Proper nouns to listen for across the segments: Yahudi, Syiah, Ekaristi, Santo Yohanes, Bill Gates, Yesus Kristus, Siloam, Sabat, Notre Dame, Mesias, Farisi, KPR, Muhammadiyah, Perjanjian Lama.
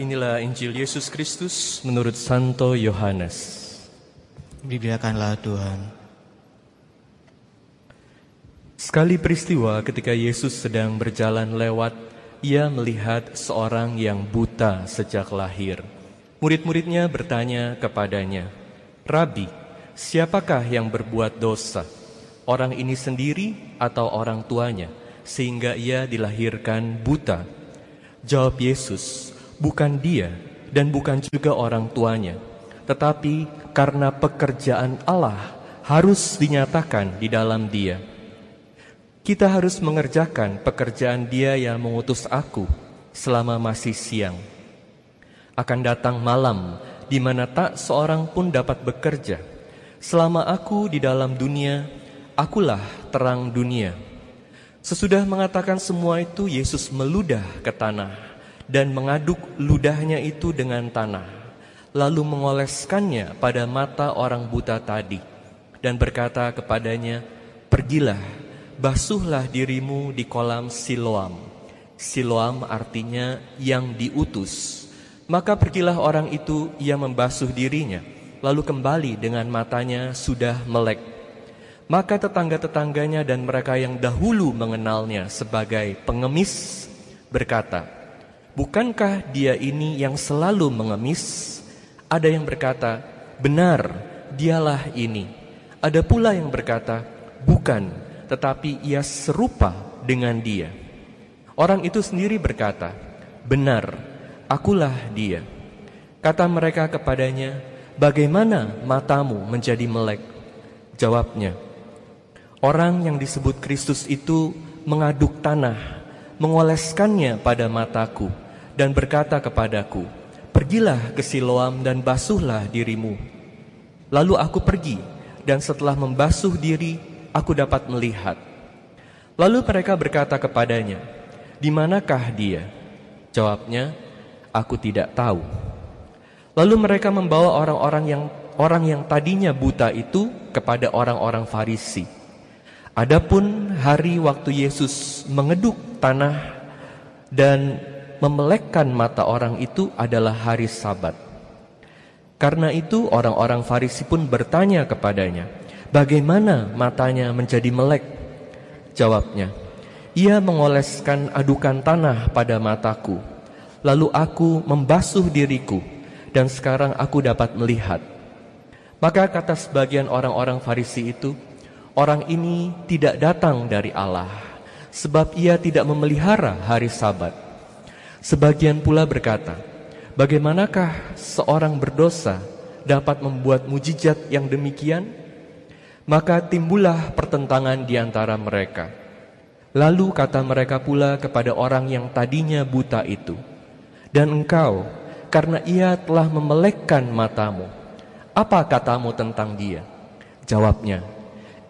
Inilah Injil Yesus Kristus menurut Santo Yohanes. Dimuliakanlah Tuhan. Sekali peristiwa ketika Yesus sedang berjalan lewat, ia melihat seorang yang buta sejak lahir. Murid-muridnya bertanya kepadanya, "Rabi, siapakah yang berbuat dosa? Orang ini sendiri atau orang tuanya, sehingga ia dilahirkan buta?" Jawab Yesus, "Bukan dia dan bukan juga orang tuanya, tetapi karena pekerjaan Allah harus dinyatakan di dalam dia. Kita harus mengerjakan pekerjaan dia yang mengutus aku selama masih siang. Akan datang malam di mana tak seorang pun dapat bekerja. Selama aku di dalam dunia, akulah terang dunia." Sesudah mengatakan semua itu, Yesus meludah ke tanah dan mengaduk ludahnya itu dengan tanah, lalu mengoleskannya pada mata orang buta tadi, dan berkata kepadanya, "Pergilah, basuhlah dirimu di kolam Siloam." Siloam artinya yang diutus. Maka pergilah orang itu, ia membasuh dirinya, lalu kembali dengan matanya sudah melek. Maka tetangga-tetangganya dan mereka yang dahulu mengenalnya sebagai pengemis berkata, "Bukankah dia ini yang selalu mengemis?" Ada yang berkata, "Benar, dialah ini." Ada pula yang berkata, "Bukan, tetapi ia serupa dengan dia." Orang itu sendiri berkata, "Benar, akulah dia." Kata mereka kepadanya, "Bagaimana matamu menjadi melek?" Jawabnya, "Orang yang disebut Kristus itu mengaduk tanah, mengoleskannya pada mataku, dan berkata kepadaku, 'Pergilah ke Siloam dan basuhlah dirimu.' Lalu aku pergi, dan setelah membasuh diri, aku dapat melihat." Lalu mereka berkata kepadanya, "Di manakah dia?" Jawabnya, "Aku tidak tahu." Lalu mereka membawa orang yang tadinya buta itu kepada orang-orang Farisi. Adapun hari waktu Yesus mengeduk tanah dan memelekkan mata orang itu adalah hari Sabat. Karena itu orang-orang Farisi pun bertanya kepadanya, "Bagaimana matanya menjadi melek?" Jawabnya, "Ia mengoleskan adukan tanah pada mataku, lalu aku membasuh diriku, dan sekarang aku dapat melihat." Maka kata sebagian orang-orang Farisi itu, "Orang ini tidak datang dari Allah, sebab ia tidak memelihara hari Sabat." Sebagian pula berkata, "Bagaimanakah seorang berdosa dapat membuat mujizat yang demikian?" Maka timbullah pertentangan di antara mereka. Lalu kata mereka pula kepada orang yang tadinya buta itu, "Dan engkau, karena ia telah memelekkan matamu, apa katamu tentang dia?" Jawabnya,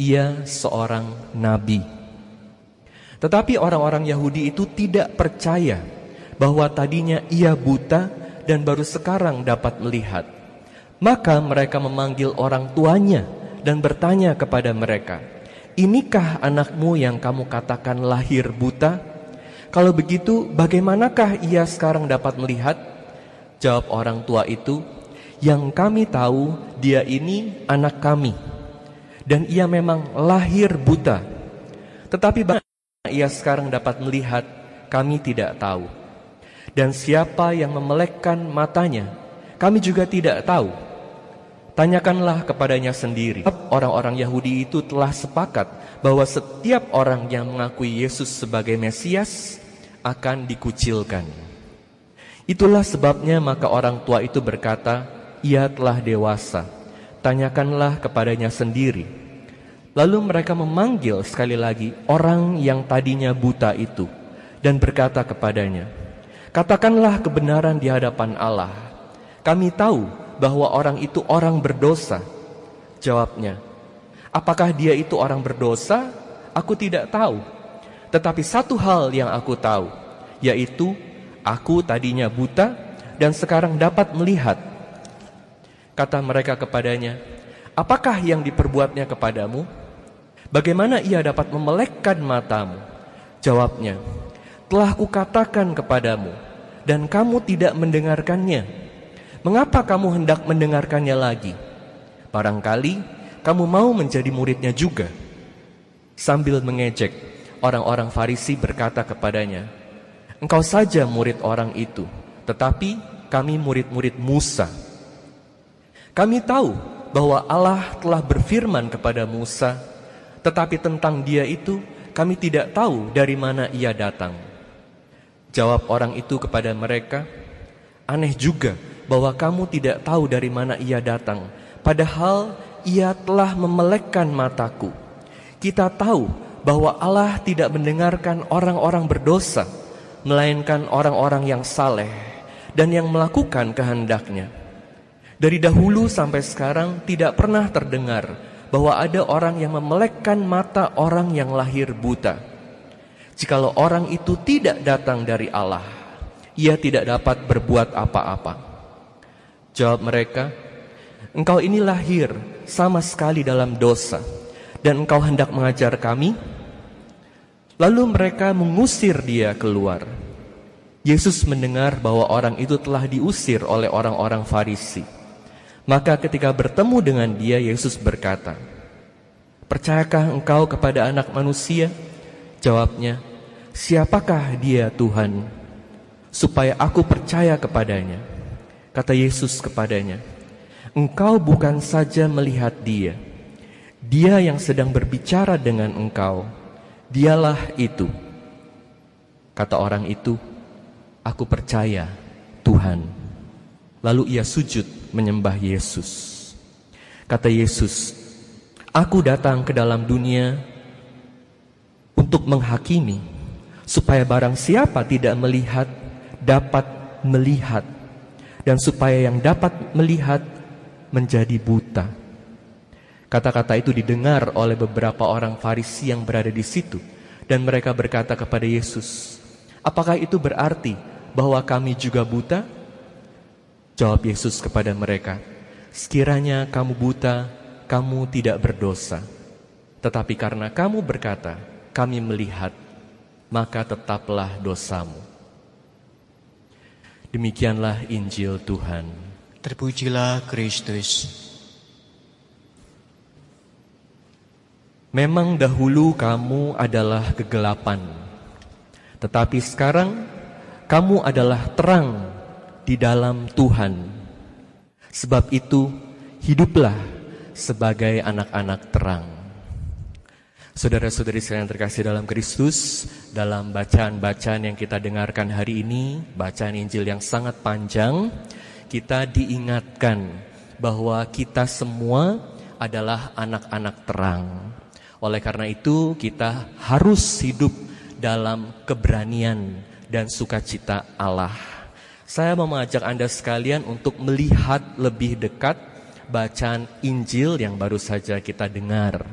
"Ia seorang nabi." Tetapi orang-orang Yahudi itu tidak percaya bahwa tadinya ia buta dan baru sekarang dapat melihat. Maka mereka memanggil orang tuanya dan bertanya kepada mereka, "Inikah anakmu yang kamu katakan lahir buta? Kalau begitu, bagaimanakah ia sekarang dapat melihat?" Jawab orang tua itu, "Yang kami tahu, dia ini anak kami, dan ia memang lahir buta. Tetapi bagaimana ia sekarang dapat melihat, kami tidak tahu. Dan siapa yang memelekkan matanya, kami juga tidak tahu. Tanyakanlah kepadanya sendiri." Orang-orang Yahudi itu telah sepakat bahwa setiap orang yang mengakui Yesus sebagai Mesias akan dikucilkan. Itulah sebabnya maka orang tua itu berkata, "Ia telah dewasa, tanyakanlah kepadanya sendiri." Lalu mereka memanggil sekali lagi orang yang tadinya buta itu dan berkata kepadanya, "Katakanlah kebenaran di hadapan Allah. Kami tahu bahwa orang itu orang berdosa." Jawabnya, "Apakah dia itu orang berdosa? Aku tidak tahu. Tetapi satu hal yang aku tahu, yaitu aku tadinya buta dan sekarang dapat melihat." Kata mereka kepadanya, "Apakah yang diperbuatnya kepadamu? Bagaimana ia dapat memelekkan matamu?" Jawabnya, "Telah kukatakan kepadamu, dan kamu tidak mendengarkannya. Mengapa kamu hendak mendengarkannya lagi? Barangkali kamu mau menjadi muridnya juga." Sambil mengejek, orang-orang Farisi berkata kepadanya, "Engkau saja murid orang itu, tetapi kami murid-murid Musa. Kami tahu bahwa Allah telah berfirman kepada Musa, tetapi tentang dia itu kami tidak tahu dari mana ia datang." Jawab orang itu kepada mereka, "Aneh juga bahwa kamu tidak tahu dari mana ia datang, padahal ia telah memelekkan mataku. Kita tahu bahwa Allah tidak mendengarkan orang-orang berdosa, melainkan orang-orang yang saleh dan yang melakukan kehendaknya. Dari dahulu sampai sekarang tidak pernah terdengar bahwa ada orang yang memelekkan mata orang yang lahir buta. Jikalau orang itu tidak datang dari Allah, ia tidak dapat berbuat apa-apa." Jawab mereka, "Engkau ini lahir sama sekali dalam dosa, dan engkau hendak mengajar kami?" Lalu mereka mengusir dia keluar. Yesus mendengar bahwa orang itu telah diusir oleh orang-orang Farisi. Maka ketika bertemu dengan dia, Yesus berkata, "Percayakah engkau kepada Anak Manusia?" Jawabnya, "Siapakah dia, Tuhan? Supaya aku percaya kepadanya." Kata Yesus kepadanya, "Engkau bukan saja melihat dia. Dia yang sedang berbicara dengan engkau, dialah itu." Kata orang itu, "Aku percaya, Tuhan." Lalu ia sujud menyembah Yesus. Kata Yesus, "Aku datang ke dalam dunia untuk menghakimi, supaya barang siapa tidak melihat dapat melihat, dan supaya yang dapat melihat menjadi buta." Kata-kata itu didengar oleh beberapa orang Farisi yang berada di situ, dan mereka berkata kepada Yesus, "Apakah itu berarti bahwa kami juga buta?" Jawab Yesus kepada mereka, "Sekiranya kamu buta, kamu tidak berdosa. Tetapi karena kamu berkata, 'Kami melihat,' maka tetaplah dosamu." Demikianlah Injil Tuhan. Terpujilah Kristus. Memang dahulu kamu adalah kegelapan, tetapi sekarang kamu adalah terang di dalam Tuhan. Sebab itu, hiduplah sebagai anak-anak terang. Saudara-saudari sekalian terkasih dalam Kristus, dalam bacaan-bacaan yang kita dengarkan hari ini, bacaan Injil yang sangat panjang, kita diingatkan bahwa kita semua adalah anak-anak terang. Oleh karena itu, kita harus hidup dalam keberanian dan sukacita Allah. Saya mengajak Anda sekalian untuk melihat lebih dekat bacaan Injil yang baru saja kita dengar.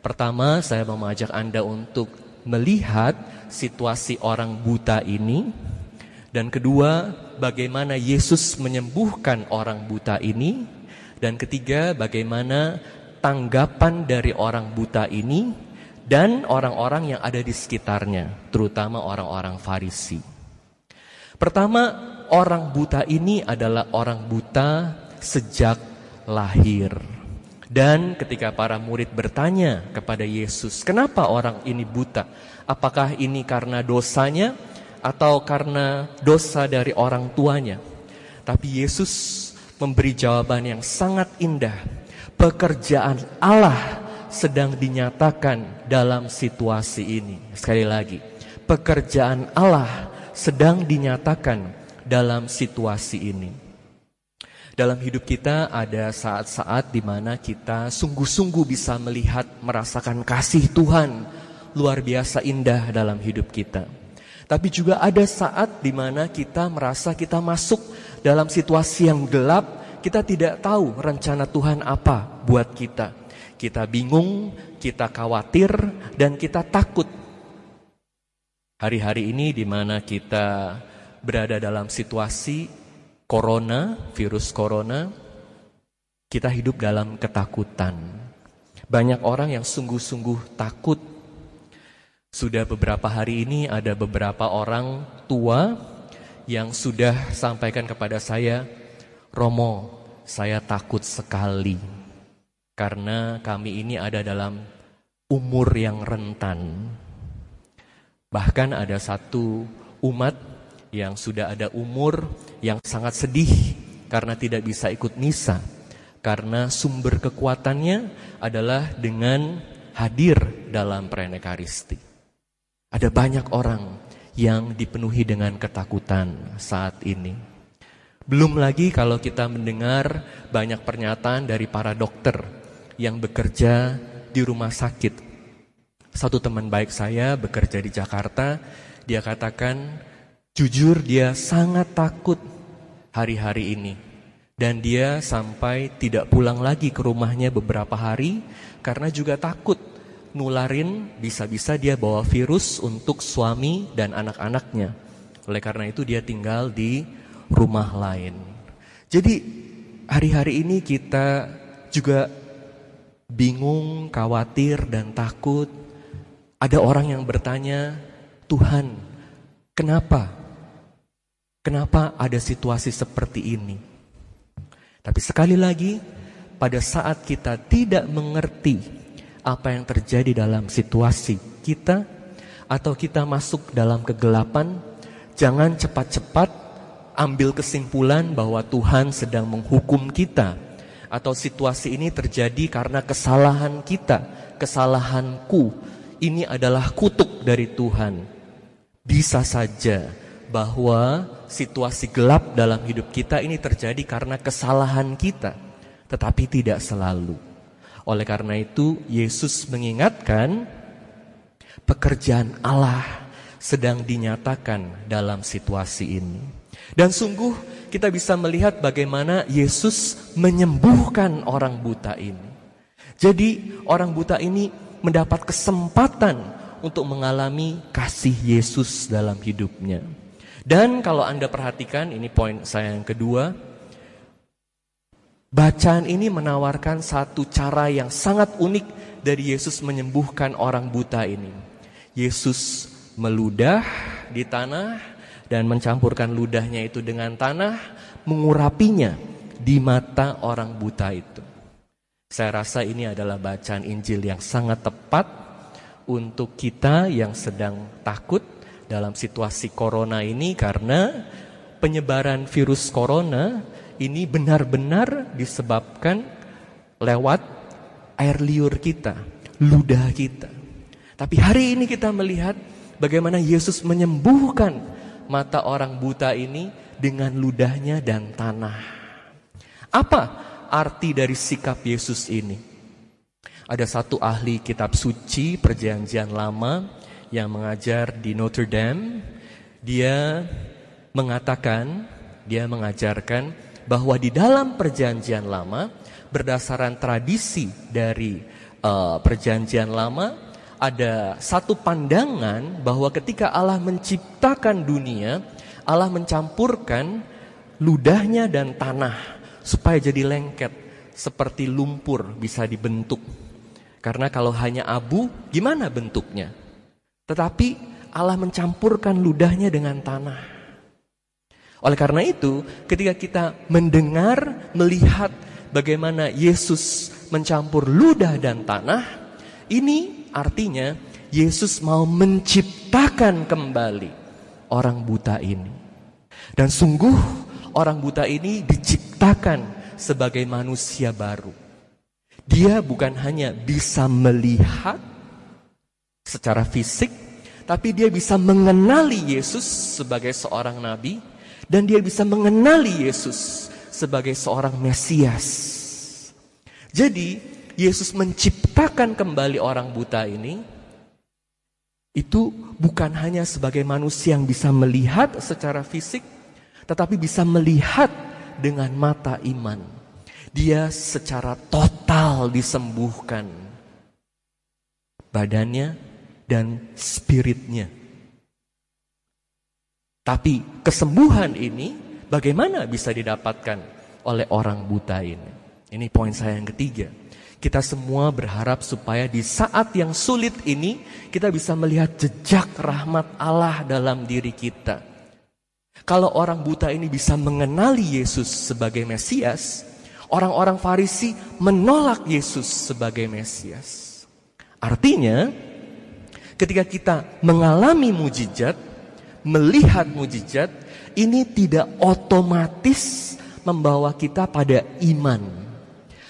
Pertama, saya mengajak Anda untuk melihat situasi orang buta ini. Dan kedua, bagaimana Yesus menyembuhkan orang buta ini. Dan ketiga, bagaimana tanggapan dari orang buta ini dan orang-orang yang ada di sekitarnya, terutama orang-orang Farisi. Pertama, orang buta ini adalah orang buta sejak lahir. Dan ketika para murid bertanya kepada Yesus, "Kenapa orang ini buta? Apakah ini karena dosanya atau karena dosa dari orang tuanya?" Tapi Yesus memberi jawaban yang sangat indah. Pekerjaan Allah sedang dinyatakan dalam situasi ini. Sekali lagi, pekerjaan Allah sedang dinyatakan dalam situasi ini. Dalam hidup kita ada saat-saat di mana kita sungguh-sungguh bisa melihat, merasakan kasih Tuhan luar biasa indah dalam hidup kita. Tapi juga ada saat di mana kita merasa kita masuk dalam situasi yang gelap, kita tidak tahu rencana Tuhan apa buat kita. Kita bingung, kita khawatir, dan kita takut. Hari-hari ini di mana kita berada dalam situasi corona, virus corona, kita hidup dalam ketakutan. Banyak orang yang sungguh-sungguh takut. Sudah beberapa hari ini ada beberapa orang tua yang sudah sampaikan kepada saya, Romo, saya takut sekali karena kami ini ada dalam umur yang rentan. Bahkan ada satu umat yang sudah ada umur yang sangat sedih karena tidak bisa ikut misa, karena sumber kekuatannya adalah dengan hadir dalam perayaan Ekaristi. Ada banyak orang yang dipenuhi dengan ketakutan saat ini. Belum lagi kalau kita mendengar banyak pernyataan dari para dokter yang bekerja di rumah sakit. Satu teman baik saya bekerja di Jakarta, dia katakan jujur dia sangat takut hari-hari ini. Dan dia sampai tidak pulang lagi ke rumahnya beberapa hari karena juga takut nularin, bisa-bisa dia bawa virus untuk suami dan anak-anaknya. Oleh karena itu dia tinggal di rumah lain. Jadi hari-hari ini kita juga bingung, khawatir, dan takut. Ada orang yang bertanya, Tuhan, kenapa? Kenapa ada situasi seperti ini? Tapi sekali lagi, pada saat kita tidak mengerti apa yang terjadi dalam situasi kita, atau kita masuk dalam kegelapan, jangan cepat-cepat ambil kesimpulan bahwa Tuhan sedang menghukum kita, atau situasi ini terjadi karena kesalahan kita, kesalahanku. Ini adalah kutuk dari Tuhan. Bisa saja bahwa situasi gelap dalam hidup kita ini terjadi karena kesalahan kita, tetapi tidak selalu. Oleh karena itu, Yesus mengingatkan pekerjaan Allah sedang dinyatakan dalam situasi ini. Dan sungguh kita bisa melihat bagaimana Yesus menyembuhkan orang buta ini. Jadi orang buta ini mendapat kesempatan untuk mengalami kasih Yesus dalam hidupnya. Dan kalau Anda perhatikan, ini poin saya yang kedua, bacaan ini menawarkan satu cara yang sangat unik dari Yesus menyembuhkan orang buta ini. Yesus meludah di tanah dan mencampurkan ludahnya itu dengan tanah, mengurapinya di mata orang buta itu. Saya rasa ini adalah bacaan Injil yang sangat tepat untuk kita yang sedang takut dalam situasi corona ini, karena penyebaran virus corona ini benar-benar disebabkan lewat air liur kita, ludah kita. Tapi hari ini kita melihat bagaimana Yesus menyembuhkan mata orang buta ini dengan ludahnya dan tanah. Apa arti dari sikap Yesus ini? Ada satu ahli kitab suci Perjanjian Lama yang mengajar di Notre Dame. Dia mengatakan, dia mengajarkan bahwa di dalam Perjanjian Lama, berdasarkan tradisi dari Perjanjian Lama, ada satu pandangan bahwa ketika Allah menciptakan dunia, Allah mencampurkan ludahnya dan tanah supaya jadi lengket, seperti lumpur bisa dibentuk. Karena kalau hanya abu, gimana bentuknya? Tetapi Allah mencampurkan ludahnya dengan tanah. Oleh karena itu, ketika kita mendengar, melihat bagaimana Yesus mencampur ludah dan tanah, ini artinya Yesus mau menciptakan kembali orang buta ini. Dan sungguh orang buta ini diciptakan sebagai manusia baru. Dia bukan hanya bisa melihat secara fisik, tapi dia bisa mengenali Yesus sebagai seorang nabi, dan dia bisa mengenali Yesus sebagai seorang Mesias. Jadi Yesus menciptakan kembali orang buta ini, itu bukan hanya sebagai manusia yang bisa melihat secara fisik, tetapi bisa melihat dengan mata iman. Dia secara total disembuhkan badannya dan spiritnya. Tapi kesembuhan ini bagaimana bisa didapatkan oleh orang buta ini? Ini poin saya yang ketiga. Kita semua berharap supaya di saat yang sulit ini kita bisa melihat jejak rahmat Allah dalam diri kita. Kalau orang buta ini bisa mengenali Yesus sebagai Mesias, orang-orang Farisi menolak Yesus sebagai Mesias. Artinya, ketika kita mengalami mujizat, melihat mujizat, ini tidak otomatis membawa kita pada iman.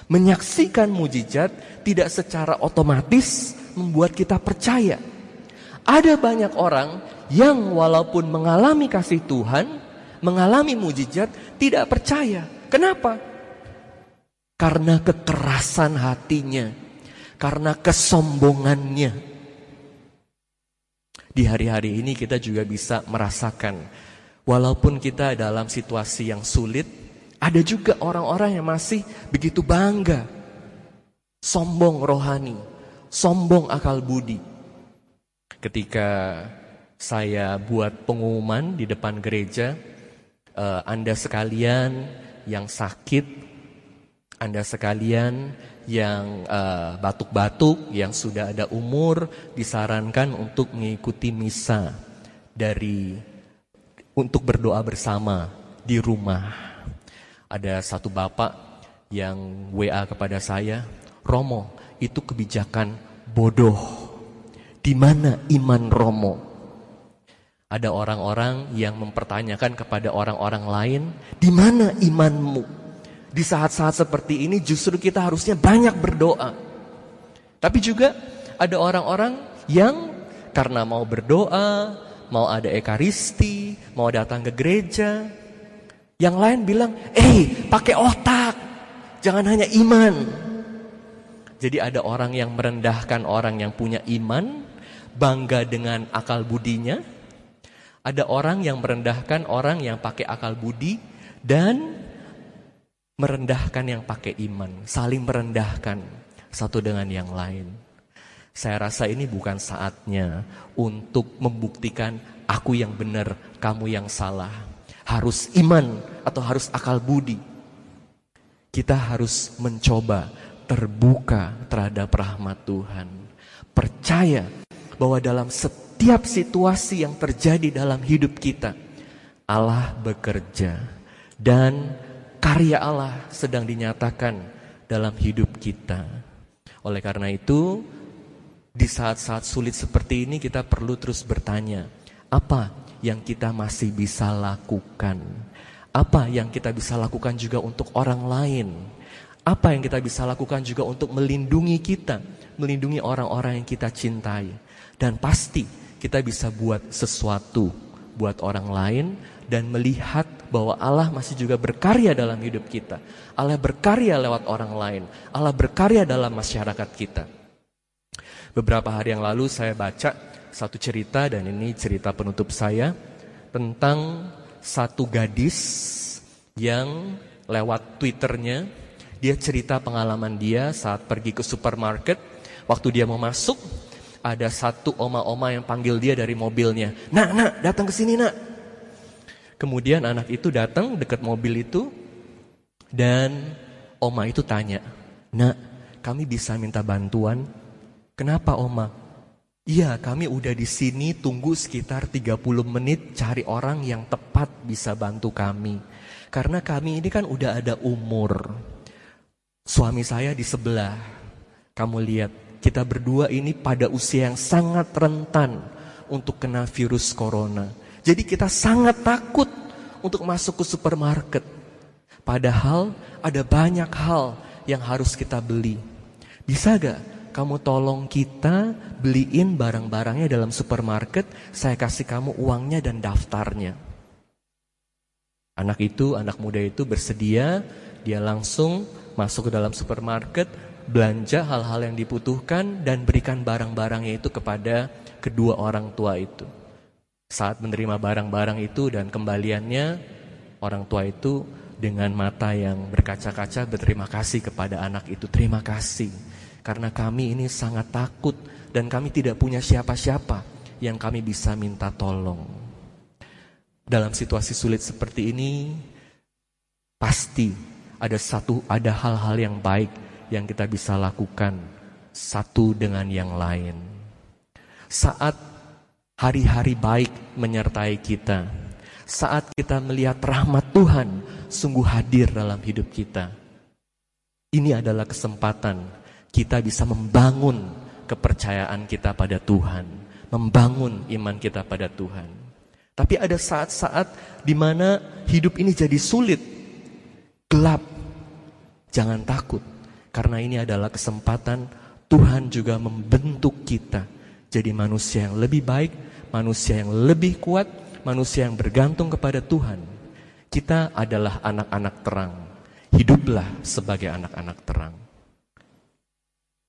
Menyaksikan mujizat tidak secara otomatis membuat kita percaya. Ada banyak orang yang walaupun mengalami kasih Tuhan, mengalami mujizat, tidak percaya. Kenapa? Karena kekerasan hatinya, karena kesombongannya. Di hari-hari ini kita juga bisa merasakan, walaupun kita dalam situasi yang sulit, ada juga orang-orang yang masih begitu bangga, sombong rohani, sombong akal budi. Ketika saya buat pengumuman di depan gereja, Anda sekalian yang sakit, Anda sekalian yang batuk-batuk, yang sudah ada umur, disarankan untuk mengikuti misa untuk berdoa bersama di rumah. Ada satu bapak yang WA kepada saya, "Romo, itu kebijakan bodoh. Di mana iman Romo?" Ada orang-orang yang mempertanyakan kepada orang-orang lain, "Di mana imanmu?" Di saat-saat seperti ini justru kita harusnya banyak berdoa. Tapi juga ada orang-orang yang karena mau berdoa, mau ada Ekaristi, mau datang ke gereja, yang lain bilang, pakai otak, jangan hanya iman." Jadi ada orang yang merendahkan orang yang punya iman, bangga dengan akal budinya. Ada orang yang merendahkan orang yang pakai akal budi dan merendahkan yang pakai iman. Saling merendahkan satu dengan yang lain. Saya rasa ini bukan saatnya untuk membuktikan aku yang benar, kamu yang salah. Harus iman atau harus akal budi. Kita harus mencoba terbuka terhadap rahmat Tuhan. Percaya bahwa dalam setiap situasi yang terjadi dalam hidup kita, Allah bekerja dan karya Allah sedang dinyatakan dalam hidup kita. Oleh karena itu, di saat-saat sulit seperti ini kita perlu terus bertanya, apa yang kita masih bisa lakukan? Apa yang kita bisa lakukan juga untuk orang lain? Apa yang kita bisa lakukan juga untuk melindungi kita, melindungi orang-orang yang kita cintai? Dan pasti kita bisa buat sesuatu buat orang lain dan melihat bahwa Allah masih juga berkarya dalam hidup kita. Allah berkarya lewat orang lain. Allah berkarya dalam masyarakat kita. Beberapa hari yang lalu saya baca satu cerita, dan ini cerita penutup saya, tentang satu gadis yang lewat Twitternya, dia cerita pengalaman dia saat pergi ke supermarket. Waktu dia mau masuk, ada satu oma-oma yang panggil dia dari mobilnya. Nak, datang ke sini, nak." Kemudian anak itu datang dekat mobil itu, dan oma itu tanya, "Nak, kami bisa minta bantuan?" "Kenapa, Oma?" "Iya, kami udah di sini tunggu sekitar 30 menit cari orang yang tepat bisa bantu kami. Karena kami ini kan udah ada umur. Suami saya di sebelah. Kamu lihat, kita berdua ini pada usia yang sangat rentan untuk kena virus corona. Jadi kita sangat takut untuk masuk ke supermarket. Padahal ada banyak hal yang harus kita beli. Bisa gak kamu tolong kita beliin barang-barangnya dalam supermarket? Saya kasih kamu uangnya dan daftarnya." Anak muda itu bersedia. Dia langsung masuk ke dalam supermarket, belanja hal-hal yang dibutuhkan, dan berikan barang-barangnya itu kepada kedua orang tua itu. Saat menerima barang-barang itu dan kembaliannya, orang tua itu dengan mata yang berkaca-kaca berterima kasih kepada anak itu. "Terima kasih, karena kami ini sangat takut dan kami tidak punya siapa-siapa yang kami bisa minta tolong." Dalam situasi sulit seperti ini, pasti ada hal-hal yang baik yang kita bisa lakukan satu dengan yang lain. Saat hari-hari baik menyertai kita, saat kita melihat rahmat Tuhan sungguh hadir dalam hidup kita. Ini adalah kesempatan kita bisa membangun kepercayaan kita pada Tuhan, membangun iman kita pada Tuhan. Tapi ada saat-saat di mana hidup ini jadi sulit, gelap. Jangan takut, karena ini adalah kesempatan Tuhan juga membentuk kita jadi manusia yang lebih baik, manusia yang lebih kuat, manusia yang bergantung kepada Tuhan. Kita adalah anak-anak terang. Hiduplah sebagai anak-anak terang.